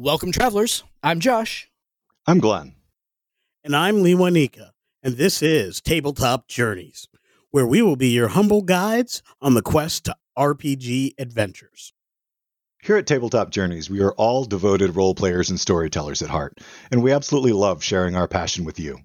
Welcome, travelers. I'm Josh. I'm Glenn. And I'm Lee Wanika. And this is Tabletop Journeys, where we will be your humble guides on the quest to RPG adventures. Here at Tabletop Journeys, we are all devoted role players and storytellers at heart, and we absolutely love sharing our passion with you.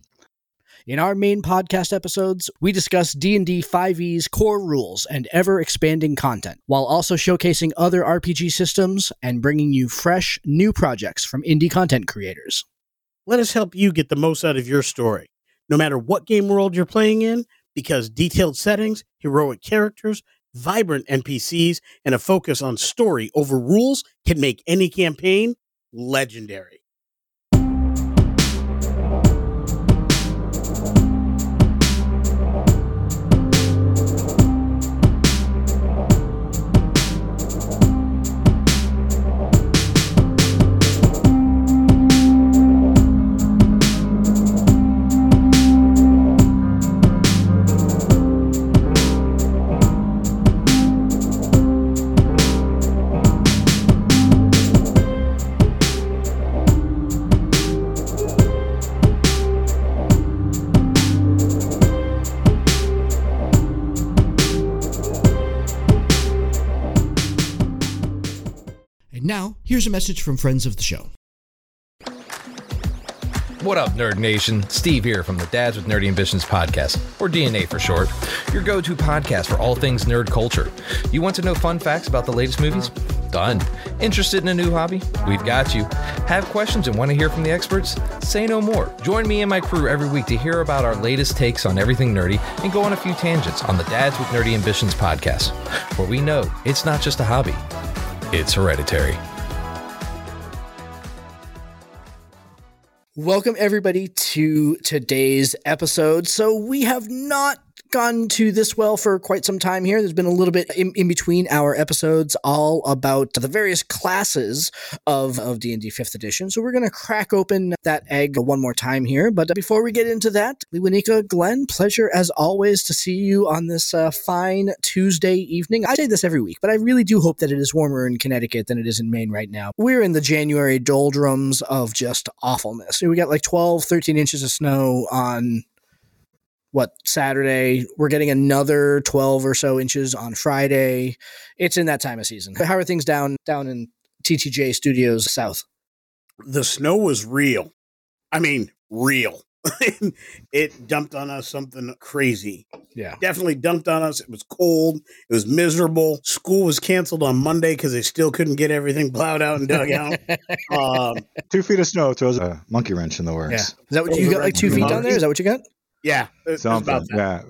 In our main podcast episodes, we discuss D&D 5E's core rules and ever-expanding content, while also showcasing other RPG systems and bringing you fresh, new projects from indie content creators. Let us help you get the most out of your story, no matter what game world you're playing in, because detailed settings, heroic characters, vibrant NPCs, and a focus on story over rules can make any campaign legendary. Now, here's a message from friends of the show. What up, Nerd Nation? Steve here from the Dads with Nerdy Ambitions Podcast, or DNA for short, your go-to podcast for all things nerd culture. You want to know fun facts about the latest movies? Done. Interested in a new hobby? We've got you. Have questions and want to hear from the experts? Say no more. Join me and my crew every week to hear about our latest takes on everything nerdy and go on a few tangents on the Dads with Nerdy Ambitions Podcast, where we know it's not just a hobby. It's hereditary. Welcome, everybody, to today's episode. So we have not gone to this well for quite some time here. There's been a little bit in between our episodes all about the various classes of D&D 5th edition. So we're going to crack open that egg one more time here. But before we get into that, Lee Wanika, Glenn, pleasure as always to see you on this fine Tuesday evening. I say this every week, but I really do hope that it is warmer in Connecticut than it is in Maine right now. We're in the January doldrums of just awfulness. We got like 12, 13 inches of snow on Saturday. We're getting another 12 or so inches on Friday. It's in that time of season. How are things down in TTJ Studios South? The snow was real. I mean, real. It dumped on us something crazy. Yeah. Definitely dumped on us. It was cold. It was miserable. School was canceled on Monday because they still couldn't get everything plowed out and dug out. 2 feet of snow throws a monkey wrench in the works. Yeah. Is that what you got? Like 2 feet down there? Is that what you got? Yeah. Something. Yeah,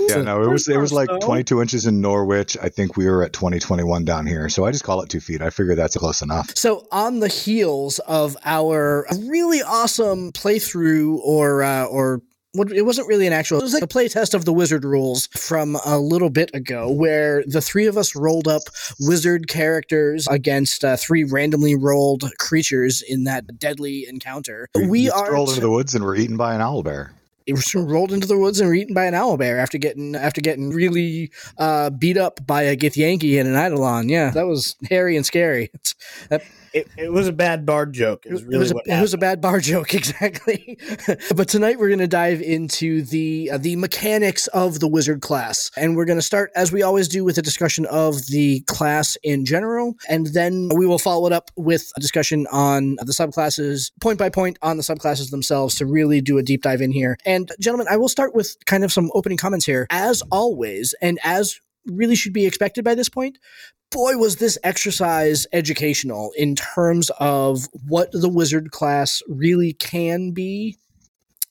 no, it was like 22 inches in Norwich. I think we were at 20-21 down here. So I just call it 2 feet. I figure that's close enough. So on the heels of our really awesome playthrough or it wasn't really an actual, it was like a playtest of the wizard rules from a little bit ago where the three of us rolled up wizard characters against three randomly rolled creatures in that deadly encounter. We are rolled into the woods and were eaten by an owlbear. It was rolled into the woods and were eaten by an owlbear after getting really beat up by a Githyanki and an Eidolon. Yeah, that was hairy and scary. It was a bad bar joke. It was a bad bar joke, exactly. But tonight we're going to dive into the mechanics of the wizard class. And we're going to start, as we always do, with a discussion of the class in general. And then we will follow it up with a discussion on the subclasses, point by point on the subclasses themselves to really do a deep dive in here. And gentlemen, I will start with kind of some opening comments here. As always, and as really should be expected by this point, boy, was this exercise educational in terms of what the wizard class really can be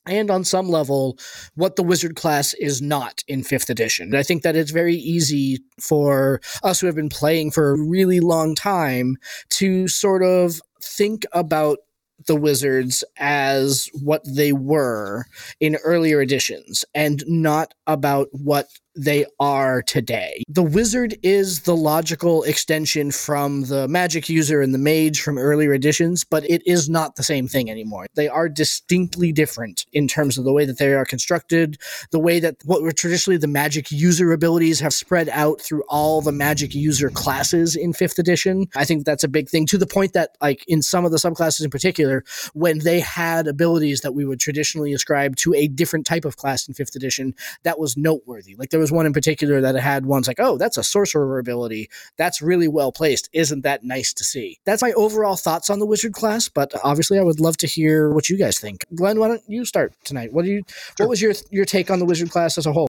and on some level what the wizard class is not in 5th edition. And I think that it's very easy for us who have been playing for a really long time to sort of think about the wizards as what they were in earlier editions and not about what they are today. The wizard is the logical extension from the magic user and the mage from earlier editions, but it is not the same thing anymore. They are distinctly different in terms of the way that they are constructed, the way that what were traditionally the magic user abilities have spread out through all the magic user classes in 5th edition. I think that's a big thing, to the point that, like, in some of the subclasses in particular, when they had abilities that we would traditionally ascribe to a different type of class in 5th edition, that was noteworthy. Like, there was one in particular that had ones like, oh, that's a sorcerer ability. That's really well placed. Isn't that nice to see? That's my overall thoughts on the wizard class, but obviously I would love to hear what you guys think. Glenn, why don't you start tonight? What was your take on the wizard class as a whole?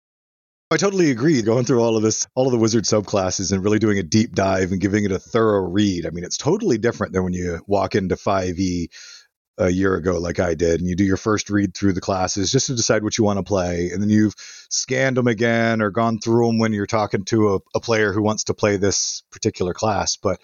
I totally agree. Going through all of this, all of the wizard subclasses, and really doing a deep dive and giving it a thorough read. I mean, it's totally different than when you walk into 5E a year ago, like I did, and you do your first read through the classes just to decide what you want to play. And then you've scanned them again or gone through them when you're talking to a player who wants to play this particular class. But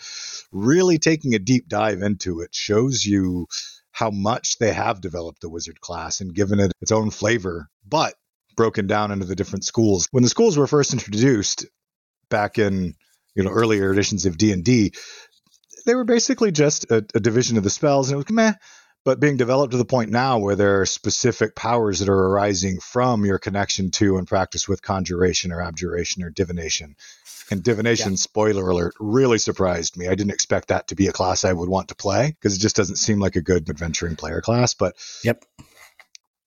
really taking a deep dive into it shows you how much they have developed the wizard class and given it its own flavor, but broken down into the different schools. When the schools were first introduced back in, you know, earlier editions of D&D, they were basically just a division of the spells, and it was meh. But being developed to the point now where there are specific powers that are arising from your connection to and practice with conjuration or abjuration or divination. And divination, Spoiler alert, really surprised me. I didn't expect that to be a class I would want to play, because it just doesn't seem like a good adventuring player class. But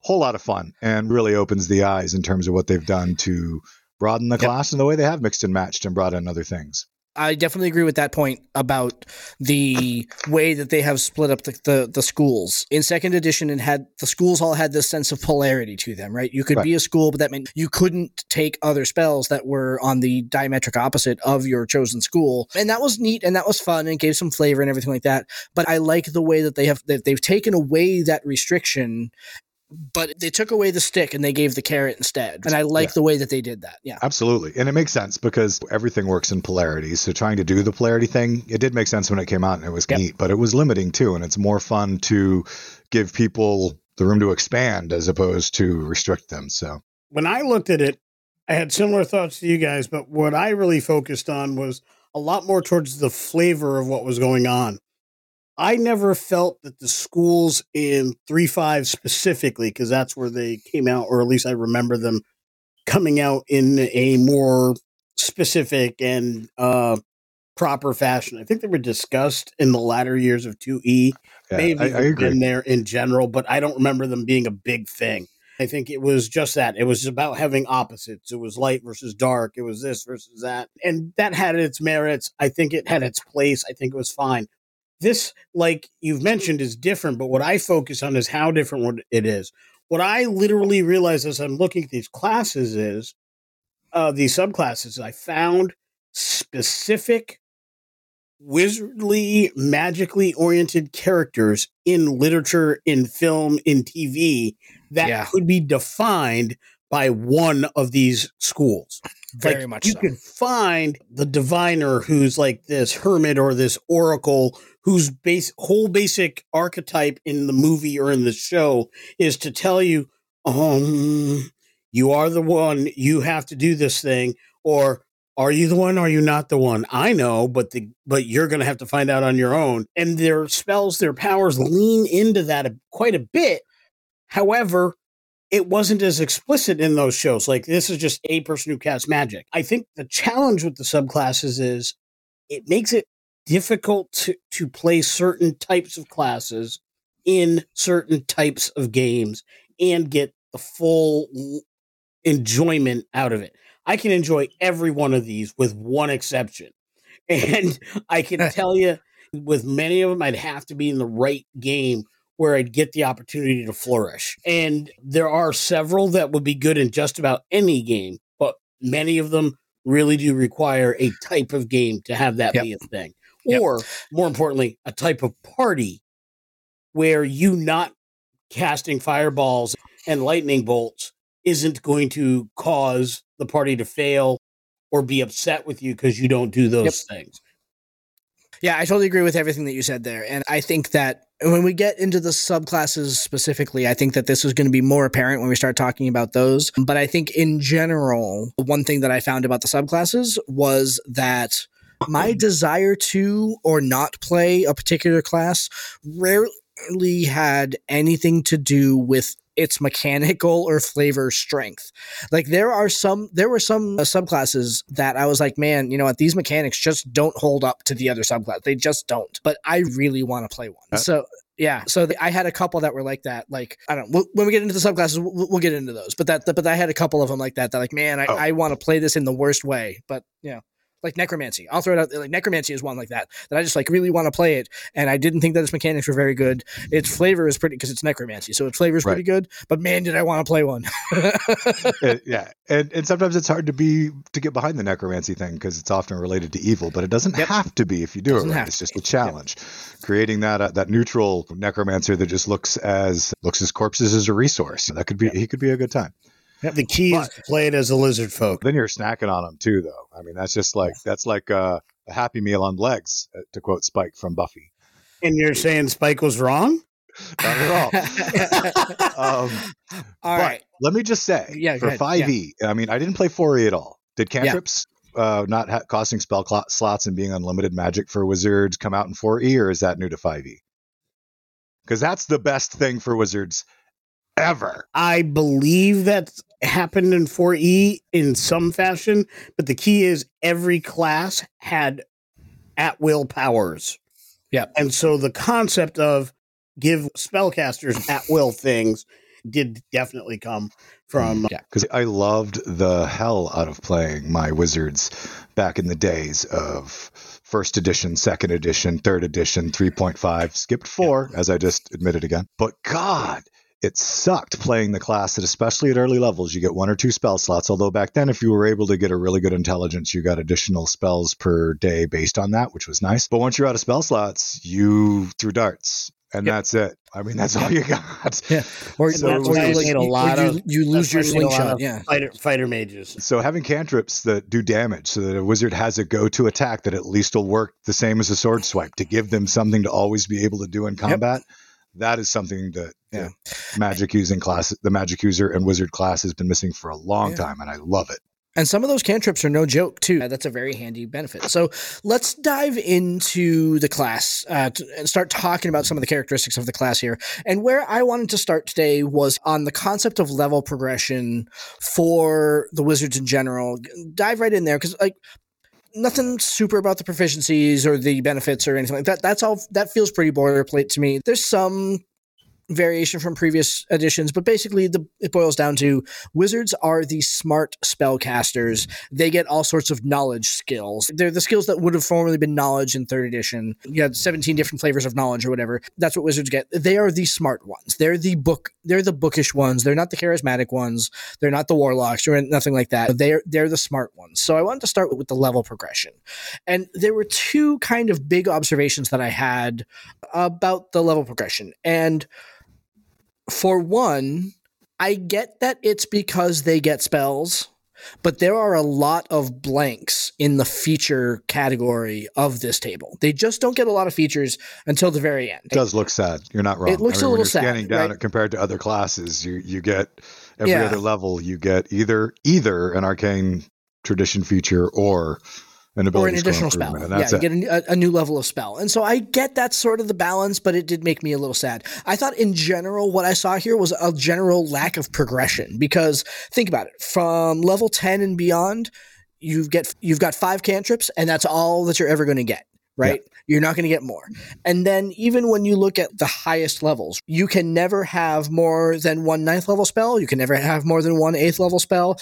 whole lot of fun, and really opens the eyes in terms of what they've done to broaden the class and the way they have mixed and matched and brought in other things. I definitely agree with that point about the way that they have split up the schools. In 2nd edition, it had the schools all had this sense of polarity to them, right? You could be a school, but that meant you couldn't take other spells that were on the diametric opposite of your chosen school. And that was neat, and that was fun, and gave some flavor and everything like that. But I like the way that they've taken away that restriction, but they took away the stick and they gave the carrot instead. And I like the way that they did that. Yeah, absolutely. And it makes sense because everything works in polarity. So trying to do the polarity thing, it did make sense when it came out, and it was neat, but it was limiting too. And it's more fun to give people the room to expand as opposed to restrict them. So when I looked at it, I had similar thoughts to you guys, but what I really focused on was a lot more towards the flavor of what was going on. I never felt that the schools in 3.5 specifically, because that's where they came out, or at least I remember them coming out in a more specific and proper fashion. I think they were discussed in the latter years of 2E. Yeah, maybe I agree. In there in general, but I don't remember them being a big thing. I think it was just that. It was about having opposites. It was light versus dark. It was this versus that. And that had its merits. I think it had its place. I think it was fine. This, like you've mentioned, is different, but what I focus on is how different it is. What I literally realize as I'm looking at these classes is, these subclasses, I found specific wizardly, magically oriented characters in literature, in film, in TV that could be defined by one of these schools. Very much so. You can find the diviner who's like this hermit or this oracle whose whole basic archetype in the movie or in the show is to tell you, you are the one, you have to do this thing, or are you the one, are you not the one? I know, but you're going to have to find out on your own. And their spells, their powers lean into that quite a bit. However, it wasn't as explicit in those shows. Like, this is just a person who casts magic. I think the challenge with the subclasses is it makes it difficult to play certain types of classes in certain types of games and get the full enjoyment out of it. I can enjoy every one of these with one exception. And I can tell you with many of them, I'd have to be in the right game where I'd get the opportunity to flourish. And there are several that would be good in just about any game, but many of them really do require a type of game to have that be a thing. Or, more importantly, a type of party where you not casting fireballs and lightning bolts isn't going to cause the party to fail or be upset with you because you don't do those things. Yeah, I totally agree with everything that you said there. And I think that And when we get into the subclasses specifically, I think that this is going to be more apparent when we start talking about those. But I think in general, one thing that I found about the subclasses was that my desire to or not play a particular class rarely had anything to do with its mechanical or flavor strength. Like there were some subclasses that I was like, man, you know what? These mechanics just don't hold up to the other subclass. They just don't. But I really want to play one. So yeah. So I had a couple that were like that. Like, I don't know. When we get into the subclasses, we'll get into those. But I had a couple of them like that. That like, man, I want to play this in the worst way. But yeah. Like necromancy. I'll throw it out there. Like necromancy is one like that I just like really want to play it. And I didn't think that its mechanics were very good. Its flavor is pretty, because it's necromancy. So its flavor is pretty good, but man, did I want to play one. Yeah. And sometimes it's hard to get behind the necromancy thing because it's often related to evil, but it doesn't have to be if you do it right. It's just a challenge. Creating that neutral necromancer that just looks as corpses as a resource. That could be, he could be a good time. The key is to play it as a lizard folk. Then you're snacking on them too, though. I mean, that's just like a Happy Meal on legs, to quote Spike from Buffy. And you're saying Spike was wrong? Not at all. All right. Let me just say, for 5E, I mean, I didn't play 4E at all. Did cantrips not costing spell slots and being unlimited magic for wizards come out in 4E, or is that new to 5E? Because that's the best thing for wizards ever. I believe that's happened in 4E in some fashion, but the key is every class had at-will powers. Yeah. And so the concept of give spellcasters at-will things did definitely come from... Because I loved the hell out of playing my wizards back in the days of... First edition, second edition, third edition, 3.5, skipped 4, as I just admitted again. But God... It sucked playing the class that, especially at early levels, you get one or two spell slots. Although back then, if you were able to get a really good intelligence, you got additional spells per day based on that, which was nice. But once you're out of spell slots, you threw darts. And that's it. I mean, that's all you got. Yeah. You lose your slingshot. Yeah. Fighter mages. So having cantrips that do damage so that a wizard has a go-to attack that at least will work the same as a sword swipe to give them something to always be able to do in combat. That is something that the magic user and wizard class has been missing for a long time, and I love it. And some of those cantrips are no joke, too. That's a very handy benefit. So let's dive into the class and start talking about some of the characteristics of the class here. And where I wanted to start today was on the concept of level progression for the wizards in general. Dive right in there, because nothing super about the proficiencies or the benefits or anything like that. That's all. That feels pretty boilerplate to me. There's some variation from previous editions, but basically it boils down to wizards are the smart spellcasters. They get all sorts of knowledge skills. They're the skills that would have formerly been knowledge in third edition. You had 17 different flavors of knowledge or whatever. That's what wizards get. They are the smart ones. They're the bookish ones. They're not the charismatic ones. They're not the warlocks or nothing like that. They're the smart ones. So I wanted to start with the level progression. And there were two kind of big observations that I had about the level progression. And for one, I get that it's because they get spells, but there are a lot of blanks in the feature category of this table. They just don't get a lot of features until the very end. It does look sad. You're not wrong. It looks a little sad. Scanning down it compared to other classes, you get every other level. You get either an arcane tradition feature or an ability or an additional spell. You get a new level of spell. And so I get that's sort of the balance, but it did make me a little sad. I thought in general what I saw here was a general lack of progression, because think about it. From level 10 and beyond, you've got 5 cantrips, and that's all that you're ever going to get, right? Yeah. You're not going to get more. And then even when you look at the highest levels, you can never have more than one 9th level spell. You can never have more than one 8th level spell.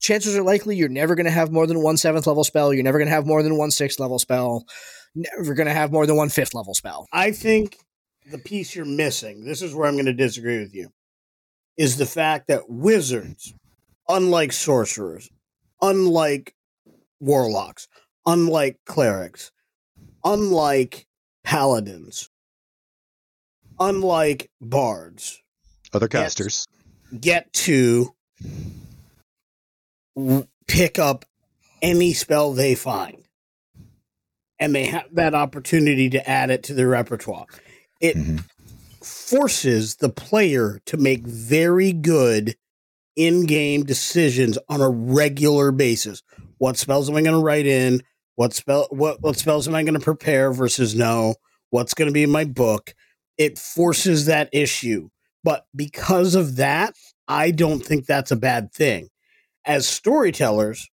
Chances are likely you're never going to have more than one 7th level spell. You're never going to have more than one 6th level spell. Never going to have more than one 5th level spell. I think the piece you're missing, this is where I'm going to disagree with you, is the fact that wizards, unlike sorcerers, unlike warlocks, unlike clerics, unlike paladins, unlike bards, other casters, get to pick up any spell they find, and they have that opportunity to add it to their repertoire. It forces the player to make very good in-game decisions on a regular basis. What spells am I going to write in? What spells am I going to prepare versus no? What's going to be in my book? It forces that issue. But because of that, I don't think that's a bad thing. As storytellers,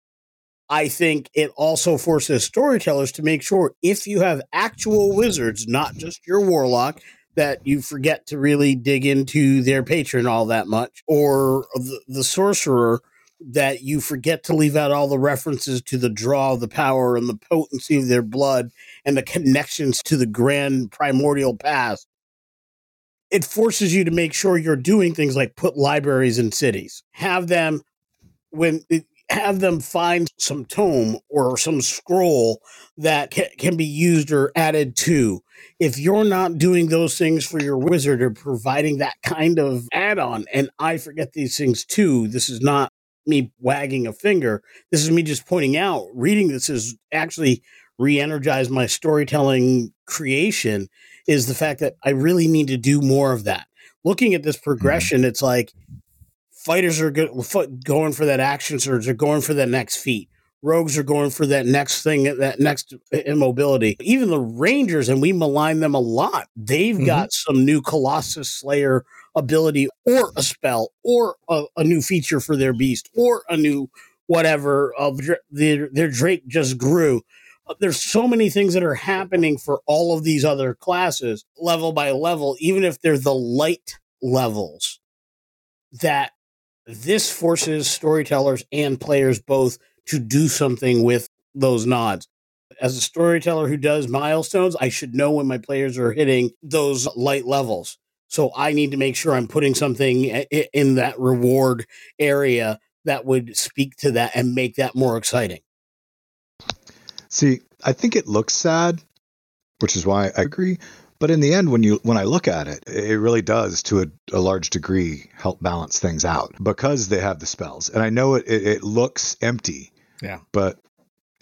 I think it also forces storytellers to make sure if you have actual wizards, not just your warlock, that you forget to really dig into their patron all that much, or the sorcerer, that you forget to leave out all the references to the draw of the power and the potency of their blood and the connections to the grand primordial past. It forces you to make sure you're doing things like put libraries in cities, have them find some tome or some scroll that can be used or added to. If you're not doing those things for your wizard or providing that kind of add-on, and I forget these things too, this is not me wagging a finger. This is me just pointing out, reading this has actually re-energized my storytelling creation, is the fact that I really need to do more of that. Looking at this progression, it's like, fighters are going for that action surge. They're going for that next feat. Rogues are going for that next thing, that next immobility. Even the Rangers, and we malign them a lot, they've got some new Colossus Slayer ability or a spell or a new feature for their beast or a new whatever. Their Drake just grew. There's so many things that are happening for all of these other classes, level by level, even if they're the light levels, that this forces storytellers and players both to do something with those nods. As a storyteller who does milestones, I should know when my players are hitting those light levels. So I need to make sure I'm putting something in that reward area that would speak to that and make that more exciting. See, I think it looks sad, which is why I agree. But in the end, when I look at it, it really does, to a large degree, help balance things out because they have the spells. And I know it looks empty. Yeah. But,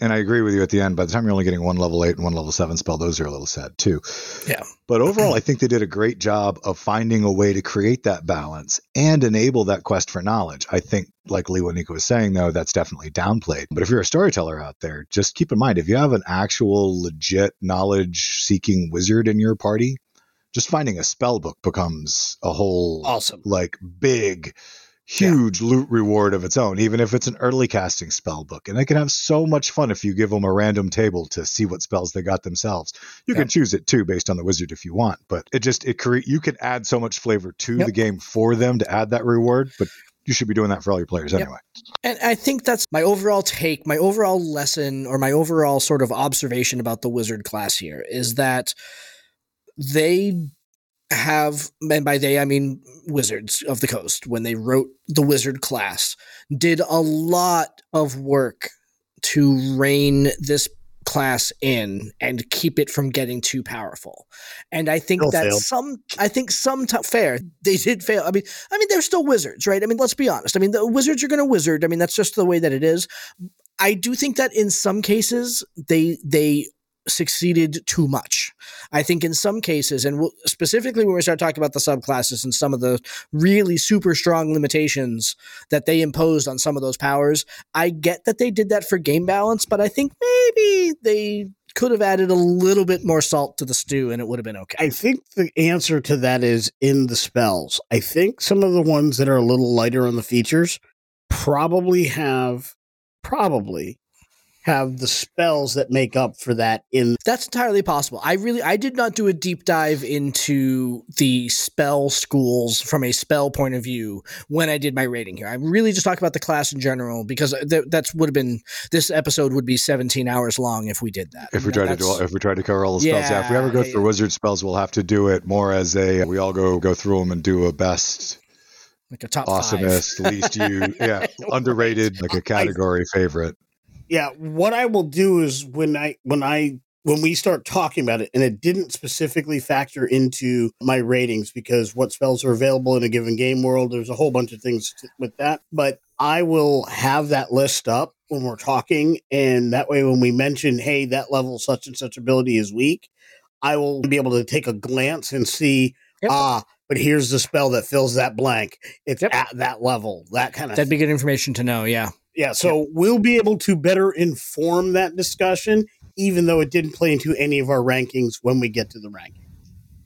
and I agree with you at the end, by the time you're only getting one level 8 and one level 7 spell, those are a little sad too. Yeah. But overall, I think they did a great job of finding a way to create that balance and enable that quest for knowledge. I think, like Lee Wanika was saying, though, that's definitely downplayed. But if you're a storyteller out there, just keep in mind, if you have an actual legit knowledge-seeking wizard in your party, just finding a spell book becomes a whole awesome, like, big, huge loot reward of its own, even if it's an early casting spell book. And they can have so much fun if you give them a random table to see what spells they got themselves. You can choose it, too, based on the wizard if you want. But you can add so much flavor to the game for them to add that reward, but you should be doing that for all your players anyway. And I think that's my overall take, my overall lesson, or my overall sort of observation about the wizard class here, is that they have, and by they I mean Wizards of the Coast, when they wrote the wizard class, did a lot of work to rein this class in and keep it from getting too powerful. And I think they did fail. I mean they're still wizards, right? I mean, let's be honest. I mean, the wizards are going to wizard. I mean, that's just the way that it is. I do think that in some cases they succeeded too much. I think in some cases, and specifically when we start talking about the subclasses and some of the really super strong limitations that they imposed on some of those powers, I get that they did that for game balance, but I think maybe they could have added a little bit more salt to the stew and it would have been okay. I think the answer to that is in the spells. I think some of the ones that are a little lighter on the features probably have the spells that make up for that in. That's entirely possible. I did not do a deep dive into the spell schools from a spell point of view when I did my rating here. I really just talked about the class in general because this episode would be 17 hours long if we did that. If we tried to cover all the spells. Yeah, if we ever go through wizard spells, we'll have to do it more as we all go through them and do a best. Like a top awesomest, five. Least used, underrated, like a category favorite. Yeah, what I will do is when we start talking about it, and it didn't specifically factor into my ratings because what spells are available in a given game world, there's a whole bunch of things with that. But I will have that list up when we're talking, and that way when we mention, hey, that level such and such ability is weak, I will be able to take a glance and see, but here's the spell that fills that blank. It's at that level, that kind of thing. That'd be good information to know, yeah. Yeah, so we'll be able to better inform that discussion, even though it didn't play into any of our rankings when we get to the ranking.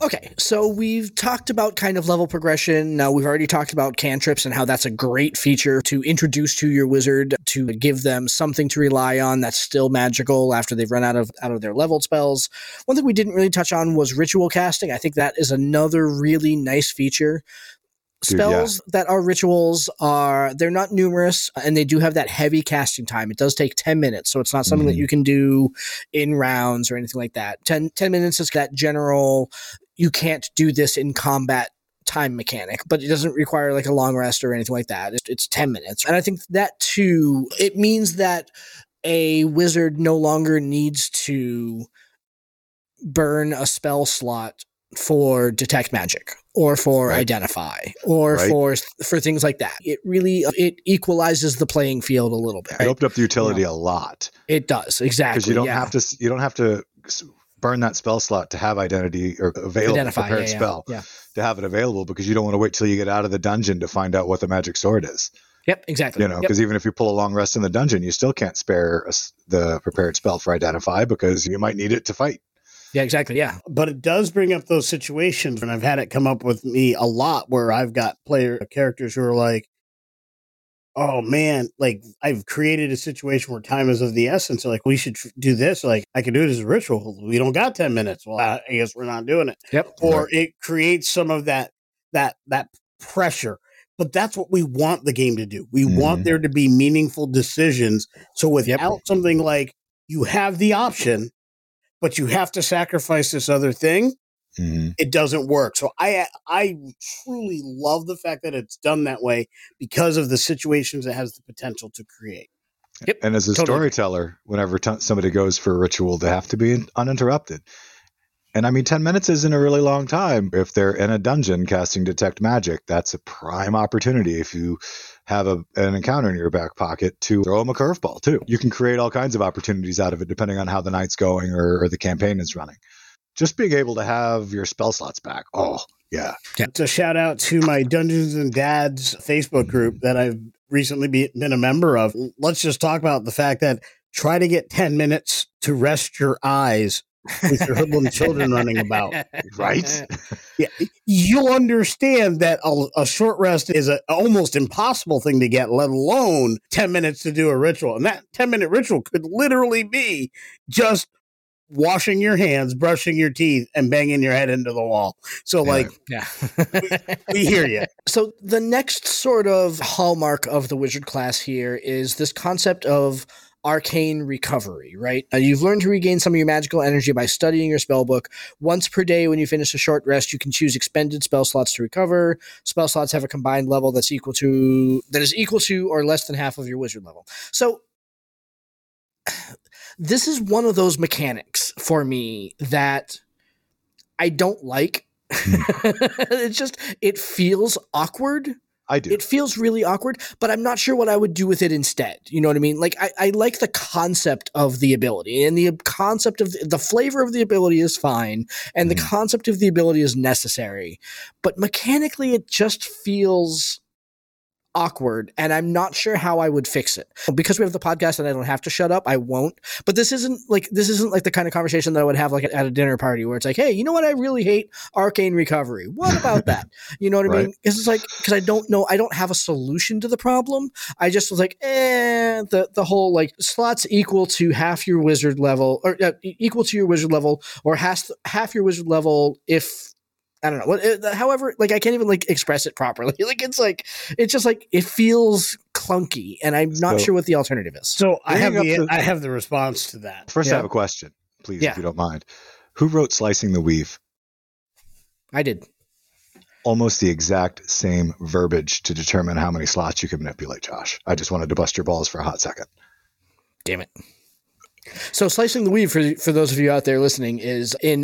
Okay, so we've talked about kind of level progression. Now, we've already talked about cantrips and how that's a great feature to introduce to your wizard to give them something to rely on that's still magical after they've run out of their leveled spells. One thing we didn't really touch on was ritual casting. I think that is another really nice feature. Spells that are rituals they're not numerous, and they do have that heavy casting time. It does take 10 minutes, so it's not something that you can do in rounds or anything like that. 10 minutes is that general, you can't do this in combat time mechanic, but it doesn't require like a long rest or anything like that. It's 10 minutes. And I think that too, it means that a wizard no longer needs to burn a spell slot for detect magic or for identify or for things like that. It really, it equalizes the playing field a little bit. It opened up the utility a lot. It does. Exactly. Because you don't have to burn that spell slot to have identity or available prepared spell to have it available, because you don't want to wait till you get out of the dungeon to find out what the magic sword is. Yep, exactly. You know, because even if you pull a long rest in the dungeon, you still can't spare the prepared spell for identify because you might need it to fight. Yeah, exactly. Yeah. But it does bring up those situations, and I've had it come up with me a lot where I've got characters who are like, oh man, like I've created a situation where time is of the essence. So, like, we should do this. Like, I can do it as a ritual. We don't got 10 minutes. Well, I guess we're not doing it. Yep. Or it creates some of that pressure. But that's what we want the game to do. We want there to be meaningful decisions. So without something like, you have the option, but you have to sacrifice this other thing, it doesn't work. So I truly love the fact that it's done that way because of the situations it has the potential to create. Yep. And as a storyteller, whenever somebody goes for a ritual, they have to be uninterrupted. And I mean, 10 minutes isn't a really long time. If they're in a dungeon casting detect magic, that's a prime opportunity if you have an encounter in your back pocket to throw them a curveball too. You can create all kinds of opportunities out of it depending on how the night's going or the campaign is running. Just being able to have your spell slots back. Oh, yeah. It's a shout out to my Dungeons and Dads Facebook group that I've recently been a member of. Let's just talk about the fact that try to get 10 minutes to rest your eyes with your hoodlum children running about. Right? Yeah. You'll understand that a short rest is an almost impossible thing to get, let alone 10 minutes to do a ritual. And that 10-minute ritual could literally be just washing your hands, brushing your teeth, and banging your head into the wall. So, we hear you. So the next sort of hallmark of the wizard class here is this concept of arcane recovery, right? You've learned to regain some of your magical energy by studying your spellbook. Once per day when you finish a short rest, you can choose expended spell slots to recover. Spell slots have a combined level that is equal to or less than half of your wizard level. So this is one of those mechanics for me that I don't like. It feels awkward. I do. It feels really awkward, but I'm not sure what I would do with it instead. You know what I mean? Like, I like the concept of the ability, and the concept of the flavor of the ability is fine, and the concept of the ability is necessary. But mechanically, it just feels awkward, and I'm not sure how I would fix it. Because we have the podcast and I don't have to shut up, I won't. But this isn't like the kind of conversation that I would have like at a dinner party where it's like, hey, you know what? I really hate arcane recovery. What about that? You know what I mean? Because it's like, I don't know. I don't have a solution to the problem. I just was like, the whole like slots equal to half your wizard level or equal to your wizard level or half your wizard level if I don't know. However, like I can't even like express it properly. It's just like it feels clunky, and I'm not sure what the alternative is. So I have the response to that. First, I have a question, please, if you don't mind. Who wrote Slicing the Weave? I did. Almost the exact same verbiage to determine how many slots you can manipulate, Josh. I just wanted to bust your balls for a hot second. Damn it. So Slicing the Weave, for those of you out there listening, is we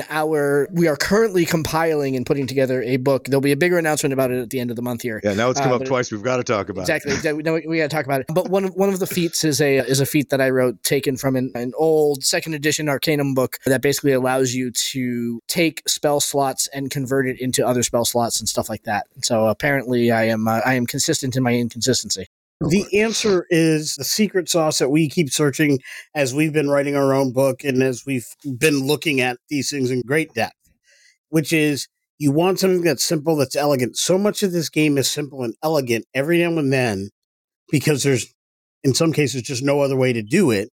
are currently compiling and putting together a book. There'll be a bigger announcement about it at the end of the month here. Yeah, now it's come up twice. We've got to talk about it. Exactly. No, we got to talk about it. But one of the feats is a feat that I wrote, taken from an old second edition Arcanum book that basically allows you to take spell slots and convert it into other spell slots and stuff like that. So apparently I am consistent in my inconsistency. The answer is the secret sauce that we keep searching as we've been writing our own book and as we've been looking at these things in great depth, which is you want something that's simple, that's elegant. So much of this game is simple and elegant every now and then because there's, in some cases, just no other way to do it.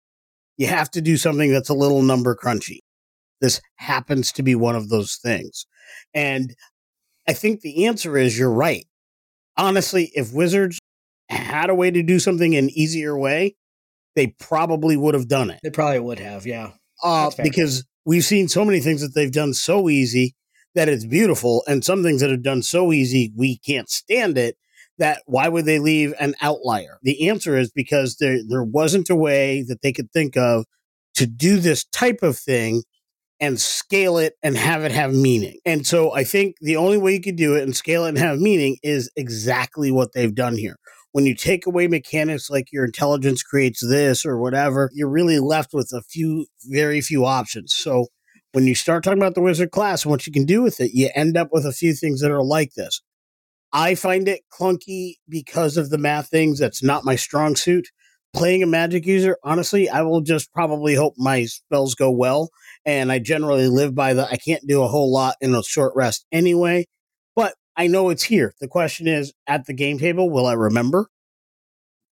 You have to do something that's a little number crunchy. This happens to be one of those things. And I think the answer is you're right. Honestly, if Wizards had a way to do something an easier way, they probably would have done it. They probably would have, yeah. Because we've seen so many things that they've done so easy that it's beautiful, and some things that have done so easy we can't stand it, that why would they leave an outlier? The answer is because there wasn't a way that they could think of to do this type of thing and scale it and have it have meaning. And so I think the only way you could do it and scale it and have meaning is exactly what they've done here. When you take away mechanics like your intelligence creates this or whatever, you're really left with a few, very few options. So when you start talking about the wizard class and what you can do with it, you end up with a few things that are like this. I find it clunky because of the math things. That's not my strong suit. Playing a magic user, honestly, I will just probably hope my spells go well. And I generally live by I can't do a whole lot in a short rest anyway. I know it's here. The question is, at the game table, will I remember?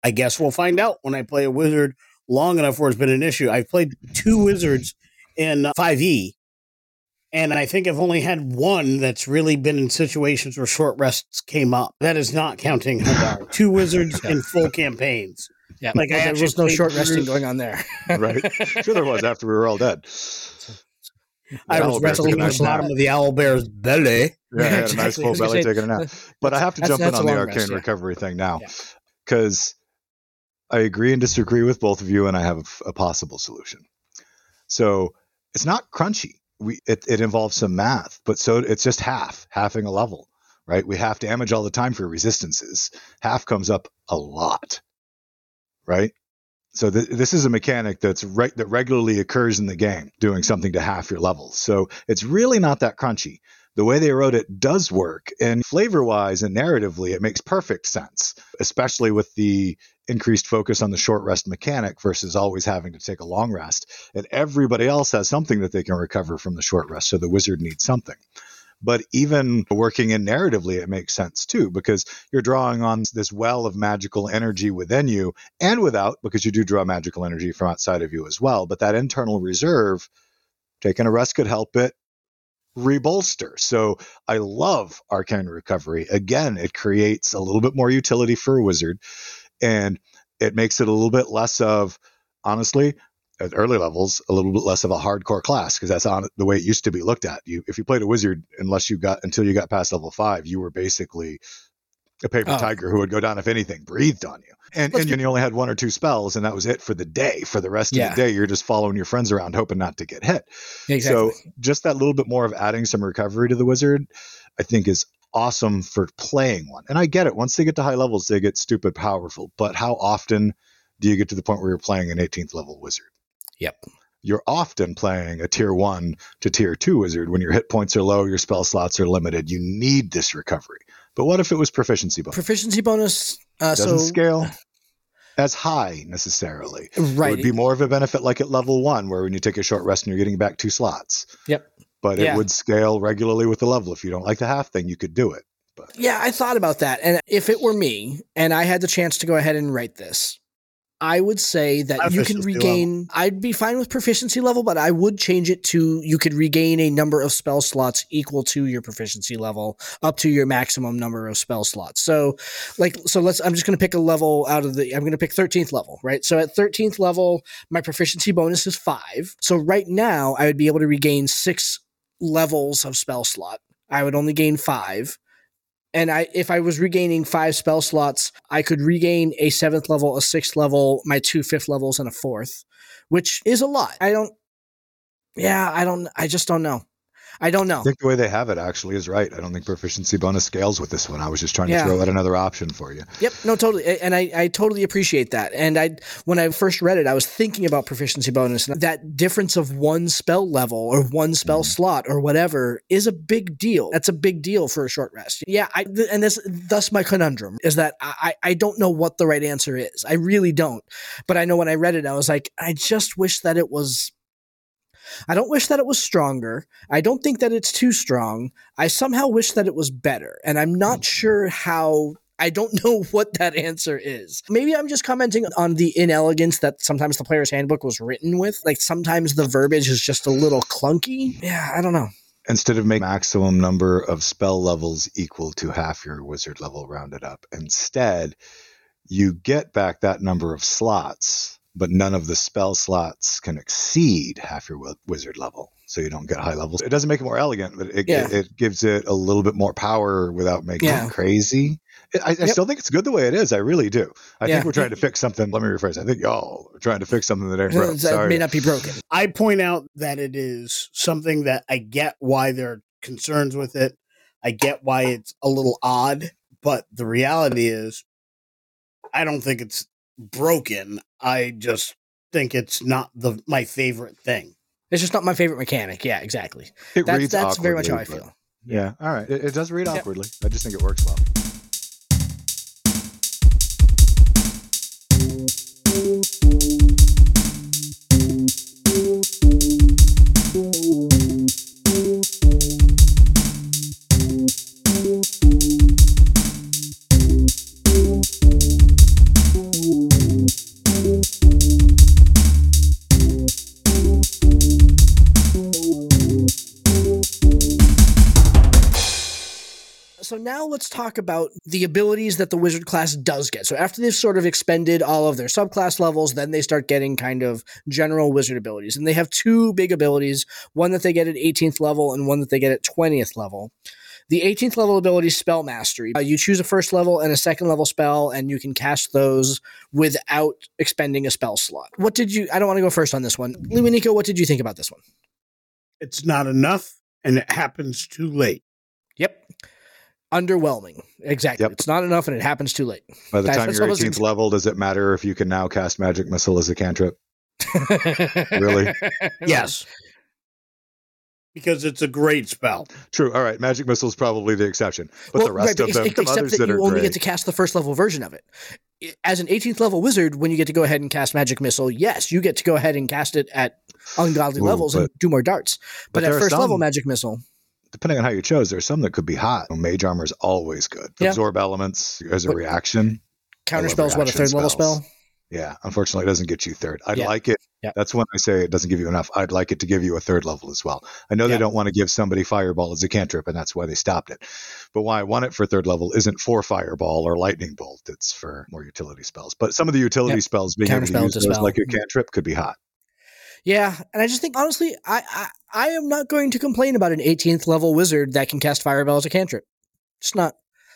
I guess we'll find out when I play a wizard long enough where it's been an issue. I've played 2 wizards in 5E, and I think I've only had one that's really been in situations where short rests came up. That is not counting Hadar. 2 wizards in full campaigns. Yeah, like there was no short resting going on there. Right. Sure there was after we were all dead. I was wrestling the bottom of the owl bear's belly. Yeah, I had a nice full belly taking a nap. But I have to jump in on the arcane recovery thing now, because I agree and disagree with both of you, and I have a possible solution. So it's not crunchy. It involves some math, but so it's just halving a level, right? We half damage all the time for resistances. Half comes up a lot, right? So this is a mechanic that regularly occurs in the game, doing something to half your levels. So it's really not that crunchy. The way they wrote it does work, and flavor-wise and narratively, it makes perfect sense, especially with the increased focus on the short rest mechanic versus always having to take a long rest. And everybody else has something that they can recover from the short rest, so the wizard needs something. But even working in narratively, it makes sense too, because you're drawing on this well of magical energy within you and without, because you do draw magical energy from outside of you as well. But that internal reserve, taking a rest could help it rebolster. So I love Arcane Recovery. Again, it creates a little bit more utility for a wizard, and it makes it a little bit less of, honestly, at early levels, a little bit less of a hardcore class, because that's on the way it used to be looked at. If you played a wizard, until you got past level 5, you were basically a paper tiger who would go down if anything breathed on you. And you only had 1 or 2 spells, and that was it for the day. For the rest of the day, you're just following your friends around, hoping not to get hit. Exactly. So just that little bit more of adding some recovery to the wizard, I think, is awesome for playing one. And I get it. Once they get to high levels, they get stupid powerful. But how often do you get to the point where you're playing an 18th level wizard? Yep. You're often playing a tier 1 to tier 2 wizard when your hit points are low, your spell slots are limited. You need this recovery. But what if it was proficiency bonus? Proficiency bonus doesn't scale as high necessarily. Right. It would be more of a benefit like at level 1, where when you take a short rest and you're getting back 2 slots. Yep. But it would scale regularly with the level. If you don't like the half thing, you could do it. But yeah, I thought about that. And if it were me and I had the chance to go ahead and write this, I would say that you can regain, I'd be fine with proficiency level, but I would change it to you could regain a number of spell slots equal to your proficiency level up to your maximum number of spell slots. I'm just going to pick a level I'm going to pick 13th level, right? So at 13th level, my proficiency bonus is 5. So right now I would be able to regain 6 levels of spell slot. I would only gain 5. And if I was regaining 5 spell slots, I could regain a 7th level, a 6th level, my 2 5th levels, and a 4th, which is a lot. I just don't know. I think the way they have it actually is right. I don't think proficiency bonus scales with this one. I was just trying to throw out another option for you. Yep. No, totally. And I totally appreciate that. And when I first read it, I was thinking about proficiency bonus. And that difference of one spell level or one spell slot or whatever is a big deal. That's a big deal for a short rest. Yeah. Thus my conundrum is that I don't know what the right answer is. I really don't. But I know when I read it, I was like, I just wish that it was... I don't wish that it was stronger. I don't think that it's too strong. I somehow wish that it was better. And I'm not sure how – I don't know what that answer is. Maybe I'm just commenting on the inelegance that sometimes the player's handbook was written with. Like sometimes the verbiage is just a little clunky. Yeah, I don't know. Instead of making maximum number of spell levels equal to half your wizard level rounded up, instead you get back that number of slots – but none of the spell slots can exceed half your wizard level, so you don't get high levels. It doesn't make it more elegant, but it gives it a little bit more power without making it crazy. I still think it's good the way it is. I really do. I think we're trying to fix something. Let me rephrase. I think y'all are trying to fix something that ain't broken. That may not be broken. I point out that it is something that I get why there are concerns with it. I get why it's a little odd, but the reality is I don't think it's broken. I just think it's not my favorite thing. It's just not my favorite mechanic. Yeah, exactly. That's very much how I feel. Yeah. All right. It does read awkwardly. I just think it works well. So now let's talk about the abilities that the wizard class does get. So after they've sort of expended all of their subclass levels, then they start getting kind of general wizard abilities. And they have 2 big abilities, one that they get at 18th level and one that they get at 20th level. The 18th level ability, Spell Mastery. You choose a 1st level and a 2nd level spell, and you can cast those without expending a spell slot. I don't want to go first on this one. Lee Wanika, what did you think about this one? It's not enough, and it happens too late. Yep. Underwhelming. Exactly. Yep. It's not enough and it happens too late. By the time you're 18th level, does it matter if you can now cast Magic Missile as a cantrip? Really? Yes. Because it's a great spell. True. All right. Magic Missile is probably the exception. But the rest of them, except that you only get to cast the 1st level version of it. As an 18th level wizard, when you get to go ahead and cast Magic Missile, yes, you get to go ahead and cast it at ungodly levels and do more darts. But at 1st level Magic Missile... Depending on how you chose, there's some that could be hot. Mage armor is always good. Absorb elements as a reaction. Counter spells, what, a 3rd level spell? Yeah, unfortunately, it doesn't get you 3rd. I'd like it. Yeah. That's when I say it doesn't give you enough. I'd like it to give you a 3rd level as well. I know they don't want to give somebody Fireball as a cantrip, and that's why they stopped it. But why I want it for 3rd level isn't for Fireball or Lightning Bolt. It's for more utility spells. But some of the utility spells being able to use those like a cantrip could be hot. Yeah, and I just think, honestly, I am not going to complain about an 18th level wizard that can cast Fireball as a cantrip. It's not.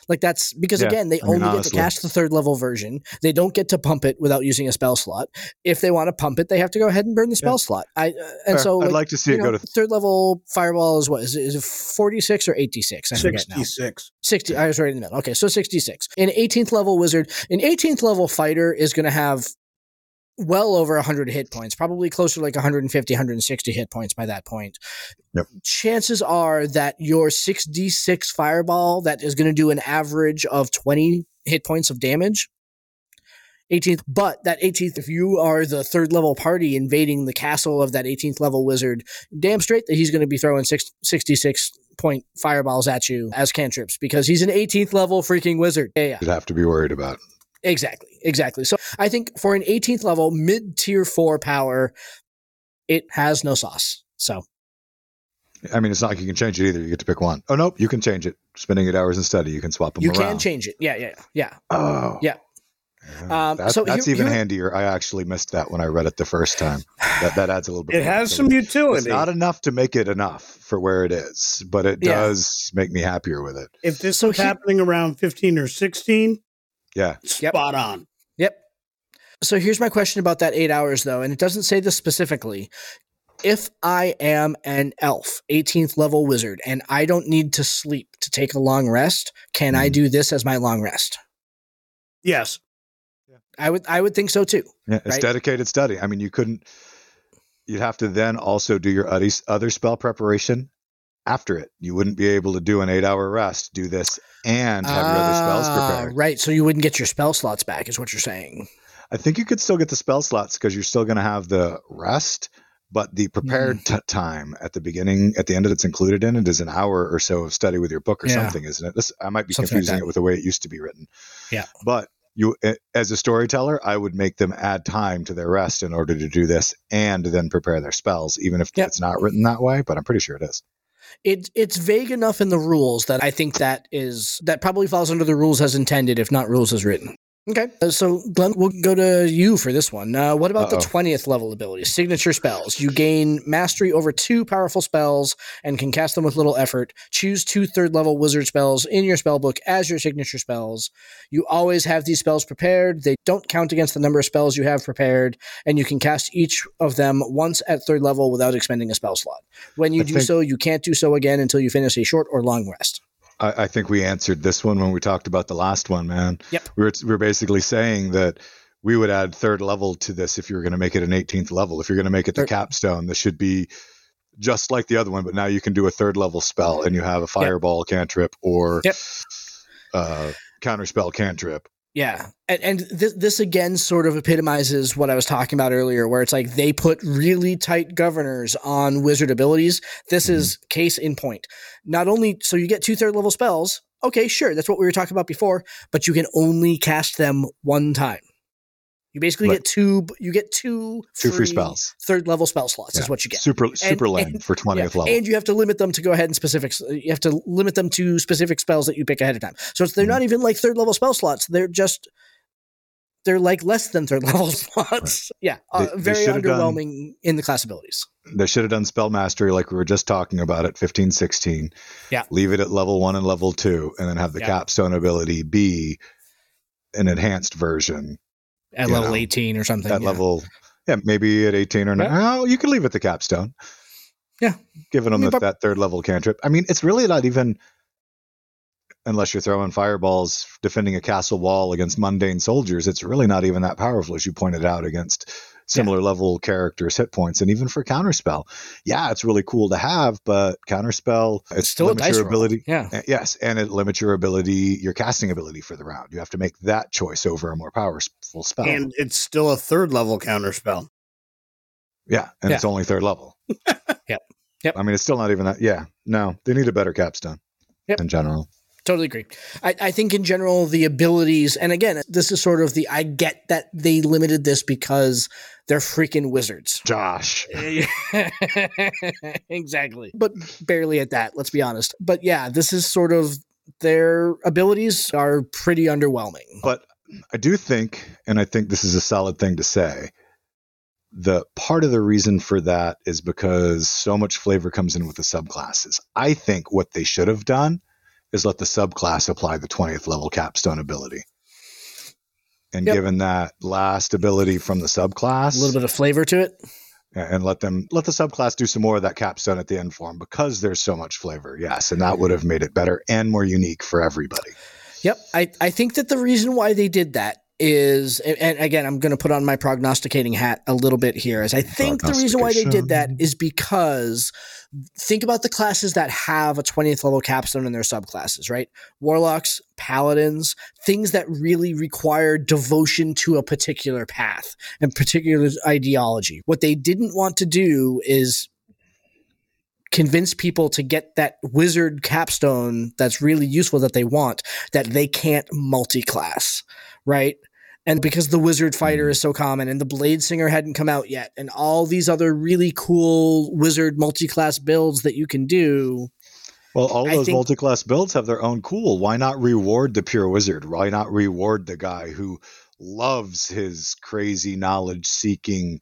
Like, that's because, again, they get to cast the 3rd level version. They don't get to pump it without using a spell slot. If they want to pump it, they have to go ahead and burn the spell slot. I'd like to see it go to 3rd level Fireball is what? Is it 46 or 86? 66. 60. I was right in the middle. Okay, so 66. An 18th level wizard, an 18th level fighter is going to have well over 100 hit points, probably closer to like 150, 160 hit points by that point. Yep. Chances are that your 6d6 fireball that is going to do an average of 20 hit points of damage, 18th, but that 18th, if you are the 3rd level party invading the castle of that 18th level wizard, damn straight that he's going to be throwing 66 point fireballs at you as cantrips because he's an 18th level freaking wizard. Yeah. You'd have to be worried about it. Exactly. So I think for an 18th level mid-tier 4 power, it has no sauce. So, I mean, it's not like you can change it either. You get to pick one. Oh, nope. You can change it. Spending 8 hours in study, you can swap them around. You can change it. Yeah. Oh. Yeah. Yeah, that's even handier. I actually missed that when I read it the first time. That adds a little bit. It has some utility. It's not enough to make it enough for where it is, but it does make me happier with it. If this was happening around 15 or 16, spot on. Yep. So here's my question about that 8 hours, though, and it doesn't say this specifically. If I am an elf, 18th level wizard, and I don't need to sleep to take a long rest, can I do this as my long rest? Yes. I would think so too. Yeah, it's dedicated study. I mean, you'd have to then also do your other spell preparation after it. You wouldn't be able to do an 8 hour rest, do this, and have your other spells prepared. Right. So you wouldn't get your spell slots back is what you're saying. I think you could still get the spell slots because you're still going to have the rest, but the prepared time at the beginning, at the end of it's included in it is an hour or so of study with your book or something, isn't it? I might be confusing it with the way it used to be written. Yeah. But you, as a storyteller, I would make them add time to their rest in order to do this and then prepare their spells, even if it's not written that way, but I'm pretty sure it is. It's vague enough in the rules that I think that probably falls under the rules as intended, if not rules as written. Okay. So Glenn, we'll go to you for this one. What about the 20th level ability, signature spells? You gain mastery over 2 powerful spells and can cast them with little effort. Choose 2 third level wizard spells in your spellbook as your signature spells. You always have these spells prepared. They don't count against the number of spells you have prepared, and you can cast each of them once at third level without expending a spell slot. When you you can't do so again until you finish a short or long rest. I think we answered this one when we talked about the last one, man. Yep. We were basically saying that we would add third level to this if you were going to make it an 18th level. If you're going to make it the capstone, this should be just like the other one, but now you can do a third level spell and you have a fireball cantrip or counterspell cantrip. Yeah. And this again sort of epitomizes what I was talking about earlier, where it's like they put really tight governors on wizard abilities. This is case in point. Not only so you get 2 third level spells. Okay, sure. That's what we were talking about before, but you can only cast them one time. You basically get two free spells. Third level spell slots is what you get. Super lame for 20th level. And you have to limit them to go ahead and specific spells that you pick ahead of time. So they're not even like third level spell slots. They're like less than third level slots. Right. Yeah. Very underwhelming in the class abilities. They should have done spell mastery like we were just talking about at 15, 16. Yeah. Leave it at level 1 and level 2 and then have the capstone ability be an enhanced version. At level 18 or something. At level, maybe at 18 or 9. Oh, you can leave it the capstone. Yeah. Giving them that third level cantrip. I mean, it's really not even, unless you're throwing fireballs, defending a castle wall against mundane soldiers, it's really not even that powerful, as you pointed out, against similar level characters' hit points. And even for counterspell, it's really cool to have, but counterspell, it's still a dice roll. Ability. Yeah. Yes. And it limits your ability, your casting ability for the round. You have to make that choice over a more powerful spell. And it's still a third level counterspell. Yeah. And it's only third level. Yep. I mean, it's still not even that. Yeah. No, they need a better capstone in general. Totally agree. I think in general, the abilities, and again, this is sort of I get that they limited this because they're freaking wizards. Josh. Exactly. But barely at that, let's be honest. But yeah, this is sort of, their abilities are pretty underwhelming. But I do think, and I think this is a solid thing to say, the part of the reason for that is because so much flavor comes in with the subclasses. I think what they should have done is let the subclass apply the 20th level capstone ability. And given that last ability from the subclass, a little bit of flavor to it. And let the subclass do some more of that capstone at the end for them because there's so much flavor. Yes. And that would have made it better and more unique for everybody. Yep. I think that the reason why they did that is, and again, I'm going to put on my prognosticating hat a little bit here, is I think the reason why they did that is because think about the classes that have a 20th level capstone in their subclasses, right? Warlocks, paladins, things that really require devotion to a particular path and particular ideology. What they didn't want to do is convince people to get that wizard capstone that's really useful that they want, that they can't multi-class, right? And because the wizard fighter is so common and the blade singer hadn't come out yet and all these other really cool wizard multi-class builds that you can do. Well, all those multi-class builds have their own cool. Why not reward the pure wizard? Why not reward the guy who loves his crazy knowledge-seeking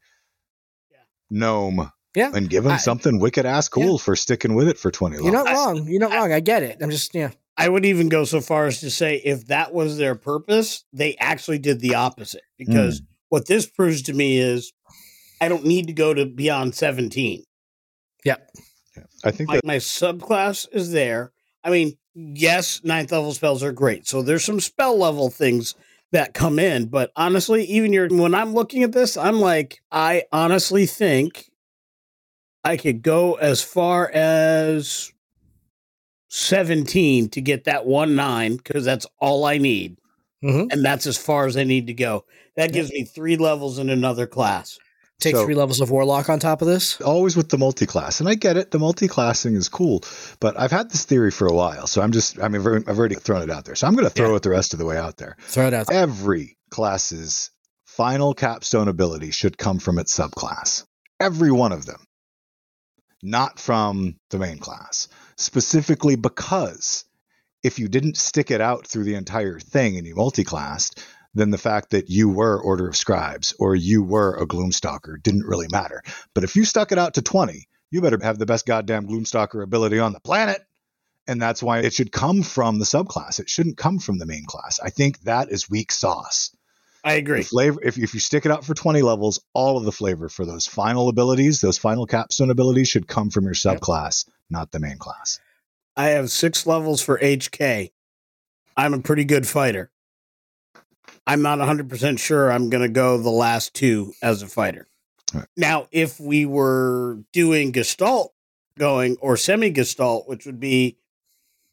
gnome. Yeah. And give him something wicked-ass cool for sticking with it for 20 levels. You're not wrong. You're not wrong. I get it. I'm just, I would even go so far as to say if that was their purpose, they actually did the opposite. Because what this proves to me is I don't need to go to beyond 17. Yep. Yeah. I think my subclass is there. I mean, yes, 9th level spells are great. So there's some spell level things that come in. But honestly, even when I'm looking at this, I'm like, I honestly think I could go as far as 17 to get that 1-9 because that's all I need. Mm-hmm. And that's as far as I need to go. That gives me 3 levels in another class. Take 3 levels of Warlock on top of this? Always with the multi-class. And I get it. The multi-classing is cool. But I've had this theory for a while. So I've already thrown it out there. So I'm going to throw it the rest of the way out there. Throw it out there. Every class's final capstone ability should come from its subclass. Every one of them. Not from the main class. Specifically because if you didn't stick it out through the entire thing and you multi-classed, then the fact that you were Order of Scribes or you were a Gloomstalker didn't really matter. But if you stuck it out to 20, you better have the best goddamn Gloomstalker ability on the planet. And that's why it should come from the subclass. It shouldn't come from the main class. I think that is weak sauce. I agree. The flavor, if you stick it out for 20 levels, all of the flavor for those final abilities, those final capstone abilities should come from your subclass, not the main class. I have 6 levels for HK. I'm a pretty good fighter. I'm not 100% sure I'm going to go the last 2 as a fighter. Right. Now, if we were doing Gestalt going or semi-Gestalt, which would be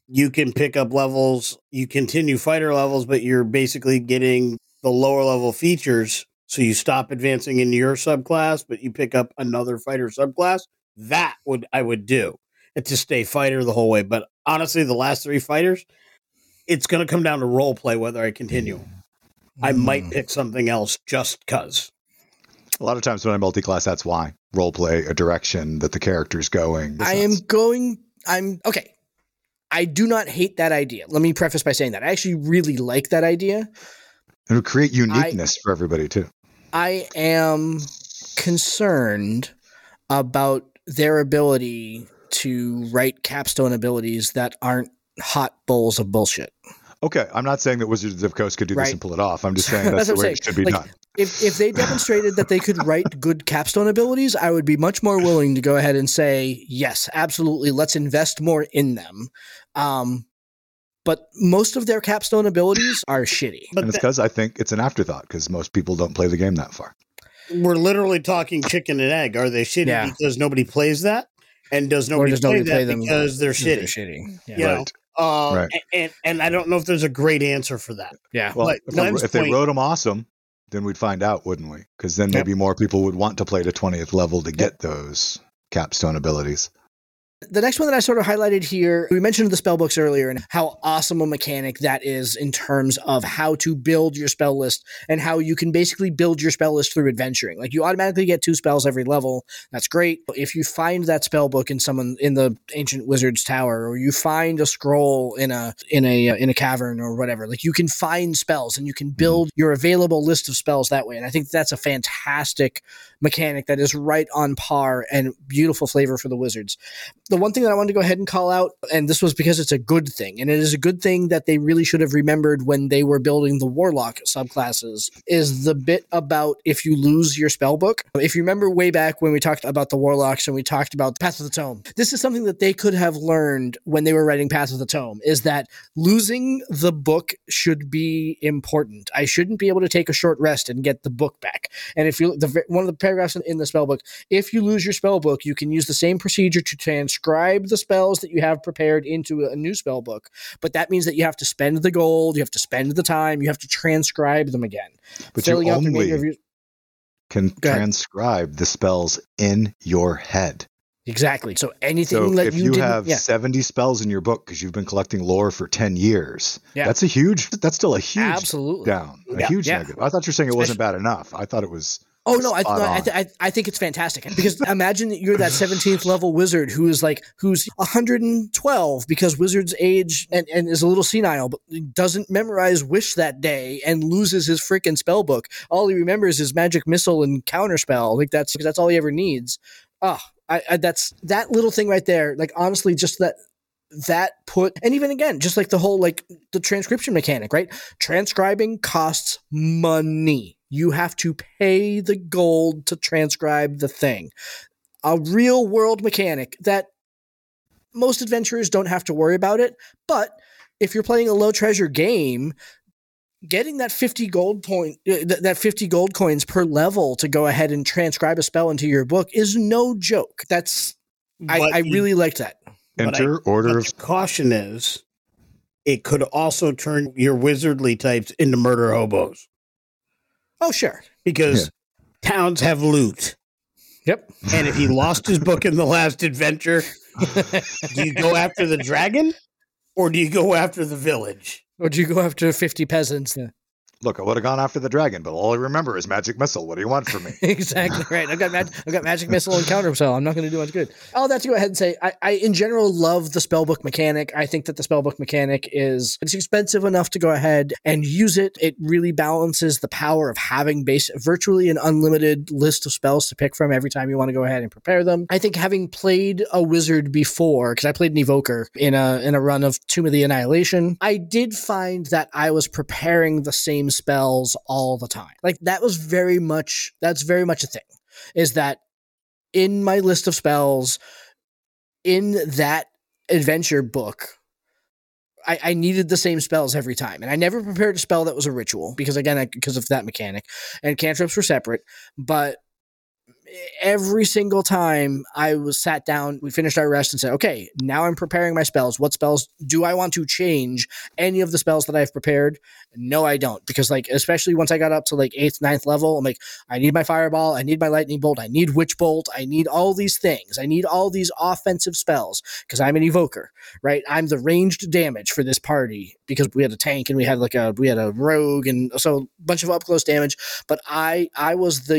you can pick up levels, you continue fighter levels, but you're basically getting the lower level features. So you stop advancing into your subclass, but you pick up another fighter subclass. That would I would do and to stay fighter the whole way. But honestly, the last 3 fighters, it's going to come down to role play, whether I continue. I might pick something else just because. A lot of times when I multi-class, that's why. Role play, a direction that the character's going. Okay. I do not hate that idea. Let me preface by saying that. I actually really like that idea. It would create uniqueness for everybody, too. I am concerned about their ability to write capstone abilities that aren't hot bowls of bullshit. Okay, I'm not saying that Wizards of the Coast could do this and pull it off. I'm just saying that's the way it should be done. If they demonstrated that they could write good capstone abilities, I would be much more willing to go ahead and say, yes, absolutely, let's invest more in them. But most of their capstone abilities are shitty. But and it's because I think it's an afterthought because most people don't play the game that far. We're literally talking chicken and egg. Are they shitty because nobody plays that? And does nobody play them because they're shitty? Yeah. Right. Right. And I don't know if there's a great answer for that. Yeah. Well, like if they wrote them awesome, then we'd find out, wouldn't we? Because then maybe more people would want to play to 20th level to get those capstone abilities. The next one that I sort of highlighted here, we mentioned the spell books earlier and how awesome a mechanic that is in terms of how to build your spell list and how you can basically build your spell list through adventuring. Like you automatically get 2 spells every level. That's great. If you find that spell book in someone in the ancient wizard's tower, or you find a scroll in a cavern or whatever, like you can find spells and you can build your available list of spells that way. And I think that's a fantastic mechanic that is right on par and beautiful flavor for the Wizards. The one thing that I wanted to go ahead and call out, and this was because it's a good thing, and it is a good thing that they really should have remembered when they were building the Warlock subclasses, is the bit about if you lose your spellbook. If you remember way back when we talked about the Warlocks and we talked about Path of the Tome, this is something that they could have learned when they were writing Path of the Tome, is that losing the book should be important. I shouldn't be able to take a short rest and get the book back. And if you one of the paragraphs in the spellbook, if you lose your spellbook, you can use the same procedure to transcribe the spells that you have prepared into a new spell book, but that means that you have to spend the gold, you have to spend the time, you have to transcribe them again. But you only can transcribe the spells in your head. Exactly. So anything that if you have 70 spells in your book because you've been collecting lore for 10 years, that's still a huge down, a huge negative. I thought you were saying it wasn't bad enough. I thought it was Oh no, I think it's fantastic, because imagine that you're that 17th level wizard who is like, who's 112 because wizards age and is a little senile, but doesn't memorize wish that day and loses his freaking spell book. All he remembers is magic missile and counterspell. Like that's all he ever needs. That's that little thing right there. Like honestly, just that put, and even again, just like the whole, like the transcription mechanic, right? Transcribing costs money. You have to pay the gold to transcribe the thing. A real world mechanic that most adventurers don't have to worry about it. But if you're playing a low treasure game, getting that 50 gold coins per level to go ahead and transcribe a spell into your book is no joke. I really liked that. Caution is, it could also turn your wizardly types into murder hobos. Oh, sure. Because towns have loot. Yep. And if he lost his book in the last adventure, do you go after the dragon or do you go after the village? Or do you go after 50 peasants? Yeah. Look, I would have gone after the dragon, but all I remember is magic missile. What do you want from me? Exactly right. I've got magic missile and counter missile. I'm not going to do much good. I'll have to go ahead and say I in general love the spellbook mechanic. I think that the spellbook mechanic it's expensive enough to go ahead and use it. It really balances the power of having virtually an unlimited list of spells to pick from every time you want to go ahead and prepare them. I think having played a wizard before, because I played an evoker in a run of Tomb of the Annihilation, I did find that I was preparing the same spells all the time. Like that's very much a thing, is that in my list of spells in that adventure book, I needed the same spells every time. And I never prepared a spell that was a ritual because of that mechanic, and cantrips were separate, but every single time I was sat down, we finished our rest and said, okay, now I'm preparing my spells. What spells do I want to change? Any of the spells that I've prepared? No, I don't. Because especially once I got up to 8th, 9th level, I'm like, I need my fireball. I need my lightning bolt. I need witch bolt. I need all these things. I need all these offensive spells because I'm an evoker, right? I'm the ranged damage for this party because we had a tank and we had a rogue. And so a bunch of up close damage, but I was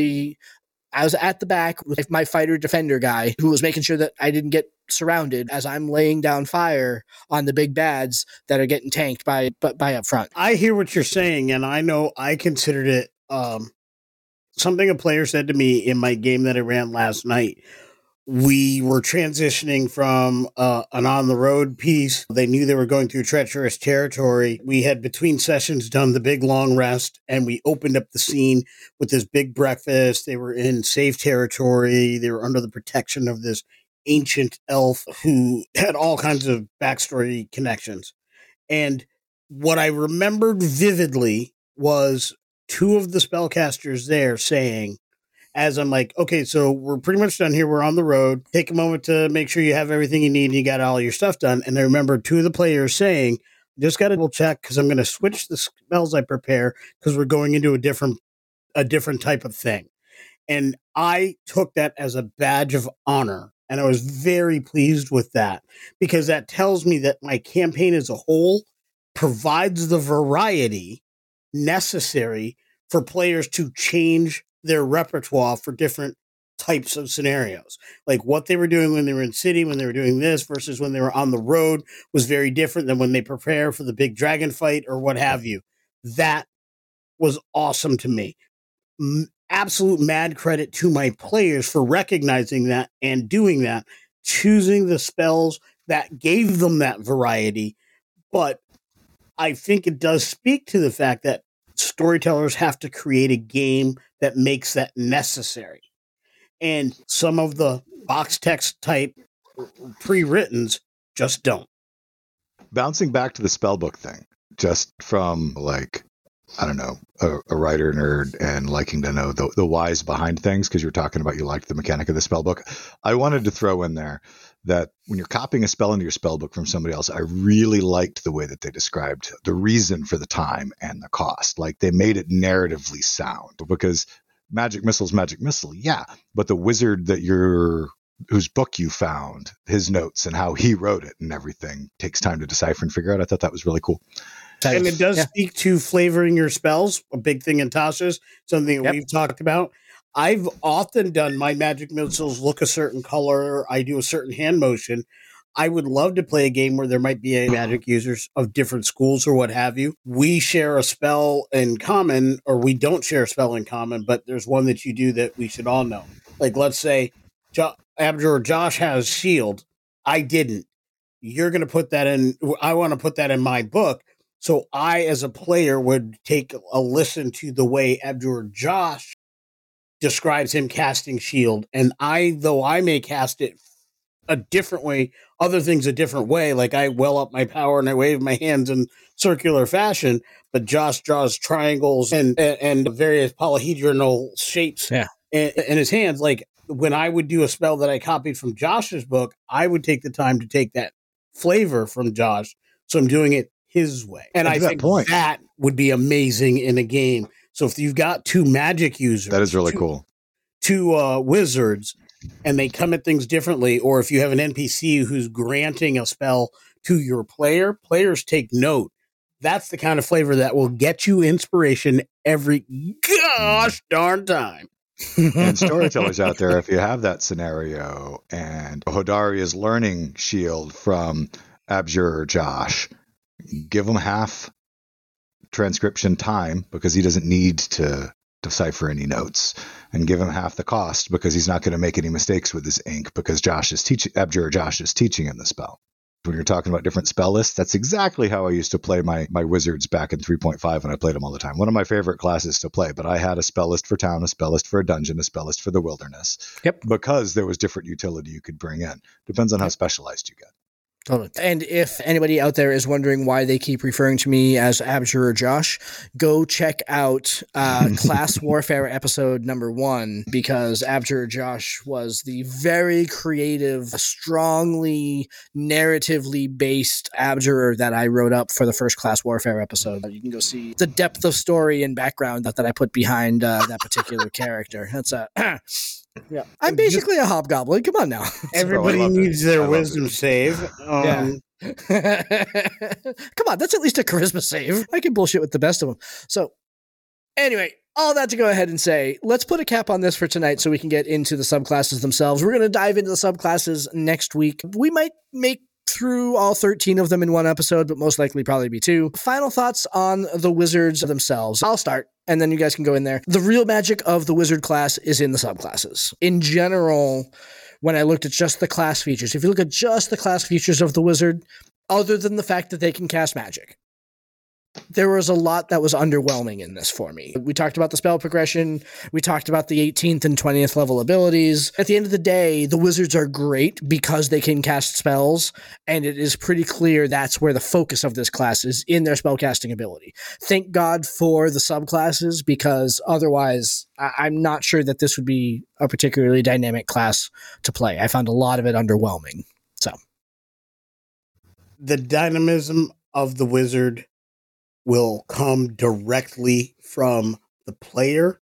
at the back with my fighter defender guy who was making sure that I didn't get surrounded as I'm laying down fire on the big bads that are getting tanked by up front. I hear what you're saying, and I know I considered it something a player said to me in my game that I ran last night. We were transitioning from an on-the-road piece. They knew they were going through treacherous territory. We had, between sessions, done the big long rest, and we opened up the scene with this big breakfast. They were in safe territory. They were under the protection of this ancient elf who had all kinds of backstory connections. And what I remembered vividly was two of the spellcasters there saying, as I'm like, okay, so we're pretty much done here. We're on the road. Take a moment to make sure you have everything you need and you got all your stuff done. And I remember two of the players saying, just got to double check because I'm going to switch the spells I prepare because we're going into a different type of thing. And I took that as a badge of honor. And I was very pleased with that because that tells me that my campaign as a whole provides the variety necessary for players to change their repertoire for different types of scenarios. Like what they were doing when they were in city, when they were doing this versus when they were on the road was very different than when they prepare for the big dragon fight or what have you. That was awesome to me. Absolute mad credit to my players for recognizing that and doing that, choosing the spells that gave them that variety. But I think it does speak to the fact that storytellers have to create a game that makes that necessary. And some of the box text type pre-writtens just don't. Bouncing back to the spellbook thing, just from a writer nerd and liking to know the whys behind things, because you're talking about you liked the mechanic of the spellbook. I wanted to throw in there that when you're copying a spell into your spellbook from somebody else, I really liked the way that they described the reason for the time and the cost. Like they made it narratively sound, because magic missile's magic missile, yeah, but the wizard that whose book you found, his notes and how he wrote it and everything takes time to decipher and figure out. I thought that was really cool. And it does speak to flavoring your spells, a big thing in Tasha's, something that we've talked about. I've often done my magic missiles look a certain color. I do a certain hand motion. I would love to play a game where there might be a magic users of different schools or what have you. We share a spell in common, or we don't share a spell in common, but there's one that you do that we should all know. Like, let's say Abjure Josh has shield. I didn't. You're going to put that in. I want to put that in my book. So I, as a player, would take a listen to the way Abjure Josh describes him casting shield. And I, though I may cast it a different way, other things a different way, like I well up my power and I wave my hands in circular fashion, but Josh draws triangles and various polyhedral shapes in his hands. Like when I would do a spell that I copied from Josh's book, I would take the time to take that flavor from Josh. So I'm doing it his way. And I think that would be amazing in a game. So if you've got two magic users, that is really cool. Two wizards, and they come at things differently, or if you have an NPC who's granting a spell to your player, players take note. That's the kind of flavor that will get you inspiration every gosh darn time. And storytellers out there, if you have that scenario and Hodari is learning shield from Abjure Josh, give him half transcription time because he doesn't need to decipher any notes, and give him half the cost because he's not going to make any mistakes with his ink because Abjure Josh is teaching him the spell. When you're talking about different spell lists, that's exactly how I used to play my wizards back in 3.5 when I played them all the time. One of my favorite classes to play, but I had a spell list for town, a spell list for a dungeon, a spell list for the wilderness. Yep. Because there was different utility you could bring in. Depends on how specialized you get. Totally. And if anybody out there is wondering why they keep referring to me as Abjure Josh, go check out Class Warfare episode number 1, because Abjure Josh was the very creative, strongly narratively based Abjure that I wrote up for the first Class Warfare episode. You can go see the depth of story and background that I put behind that particular character. That's a... Yeah, I'm basically a hobgoblin. Come on now. Everybody needs their wisdom save. Come on, that's at least a charisma save. I can bullshit with the best of them. So anyway, all that to go ahead and say, let's put a cap on this for tonight so we can get into the subclasses themselves. We're going to dive into the subclasses next week. We might make through all 13 of them in one episode, but most likely probably be two. Final thoughts on the wizards themselves. I'll start, and then you guys can go in there. The real magic of the wizard class is in the subclasses. In general, when I looked at just the class features, if you look at just the class features of the wizard, other than the fact that they can cast magic, there was a lot that was underwhelming in this for me. We talked about the spell progression. We talked about the 18th and 20th level abilities. At the end of the day, the wizards are great because they can cast spells, and it is pretty clear that's where the focus of this class is, in their spellcasting ability. Thank God for the subclasses, because otherwise I'm not sure that this would be a particularly dynamic class to play. I found a lot of it underwhelming. So, the dynamism of the wizard will come directly from the player,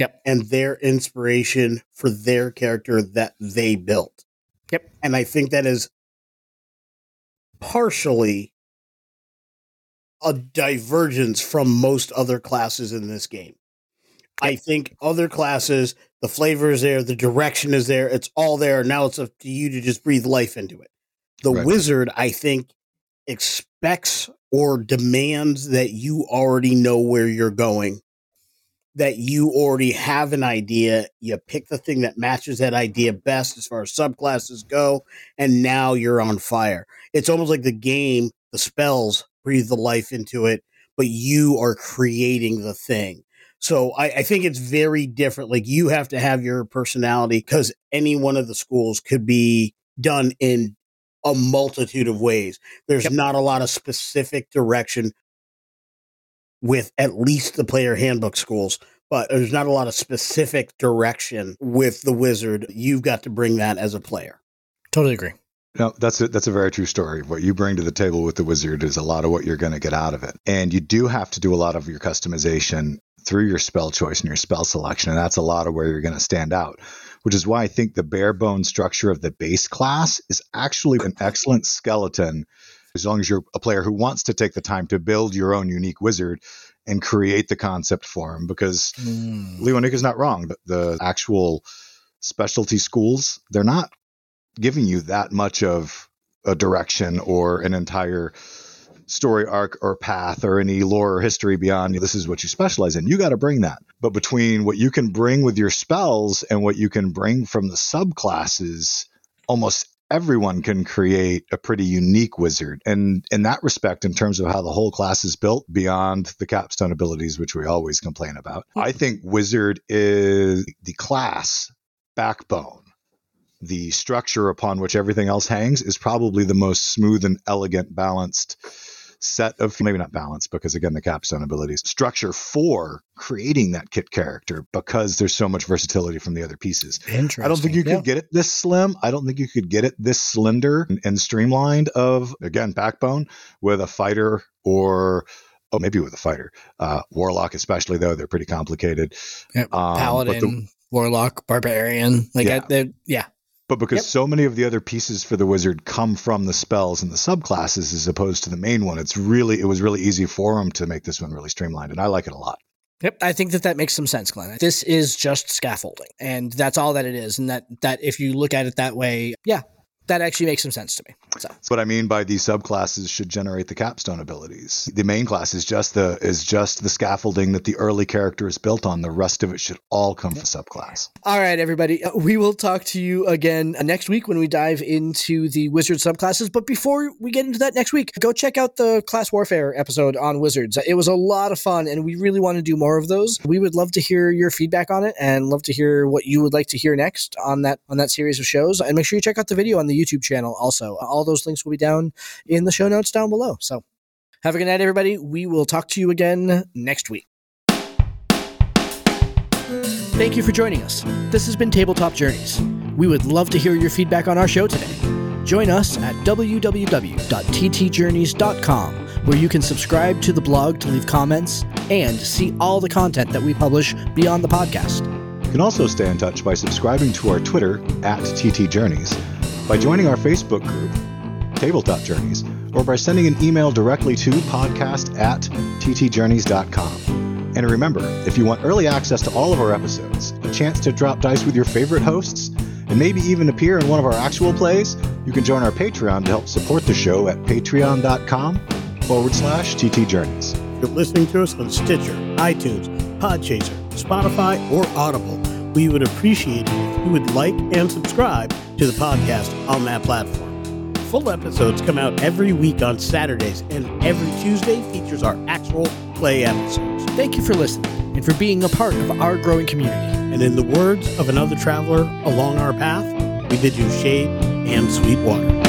yep, and their inspiration for their character that they built. Yep. And I think that is partially a divergence from most other classes in this game. Yep. I think other classes, the flavor is there, the direction is there, it's all there. Now it's up to you to just breathe life into it. The wizard, I think, expects or demands that you already know where you're going, that you already have an idea. You pick the thing that matches that idea best as far as subclasses go, and now you're on fire. It's almost like the game, the spells breathe the life into it, but you are creating the thing. So I think it's very different. Like, you have to have your personality, because any one of the schools could be done in a multitude of ways. There's not a lot of specific direction with at least the player handbook schools, but there's not a lot of specific direction with the wizard. You've got to bring that as a player. Totally agree. No, that's a very true story. What you bring to the table with the wizard is a lot of what you're going to get out of it. And you do have to do a lot of your customization through your spell choice and your spell selection. And that's a lot of where you're going to stand out, which is why I think the bare bone structure of the base class is actually an excellent skeleton, as long as you're a player who wants to take the time to build your own unique wizard and create the concept for him, because Lee Wanika's not wrong. The actual specialty schools, they're not giving you that much of a direction or an entire story arc or path or any lore or history beyond this is what you specialize in. You got to bring that. But between what you can bring with your spells and what you can bring from the subclasses, almost everyone can create a pretty unique wizard. And in that respect, in terms of how the whole class is built beyond the capstone abilities, which we always complain about, I think wizard is the class backbone. The structure upon which everything else hangs is probably the most smooth and elegant, balanced set of, maybe not balanced, because again, the capstone abilities, structure for creating that kit character, because there's so much versatility from the other pieces. Interesting. I don't think you could get it this slim. I don't think you could get it this slender and streamlined of, again, backbone with a fighter or... Oh, maybe with a fighter. Warlock especially, though, they're pretty complicated. Yep. Paladin, Warlock, Barbarian. But because so many of the other pieces for the wizard come from the spells and the subclasses as opposed to the main one, it was really easy for them to make this one really streamlined, and I like it a lot. Yep, I think that makes some sense, Glenn. This is just scaffolding, and that's all that it is, and that if you look at it that way, that actually makes some sense to me. So that's what I mean by these subclasses should generate the capstone abilities. The main class is just the scaffolding that the early character is built on. The rest of it should all come from subclass. All right, everybody. We will talk to you again next week when we dive into the wizard subclasses. But before we get into that next week, go check out the Class Warfare episode on wizards. It was a lot of fun, and we really want to do more of those. We would love to hear your feedback on it and love to hear what you would like to hear next on that series of shows. And make sure you check out the video on the YouTube channel also. All those links will be down in the show notes down below. So have a good night, everybody. We will talk to you again next week. Thank you for joining us. This has been Tabletop Journeys. We would love to hear your feedback on our show today. Join us at www.ttjourneys.com, where you can subscribe to the blog to leave comments and see all the content that we publish beyond the podcast. You can also stay in touch by subscribing to our Twitter at ttjourneys, by joining our Facebook group, Tabletop Journeys, or by sending an email directly to podcast@ttjourneys.com. And remember, if you want early access to all of our episodes, a chance to drop dice with your favorite hosts, and maybe even appear in one of our actual plays, you can join our Patreon to help support the show at patreon.com/ttjourneys. You're listening to us on Stitcher, iTunes, Podchaser, Spotify, or Audible. We would appreciate it if you would like and subscribe to the podcast on that platform. Full episodes come out every week on Saturdays, and every Tuesday features our actual play episodes. Thank you for listening and for being a part of our growing community. And in the words of another traveler along our path, we bid you shade and sweet water.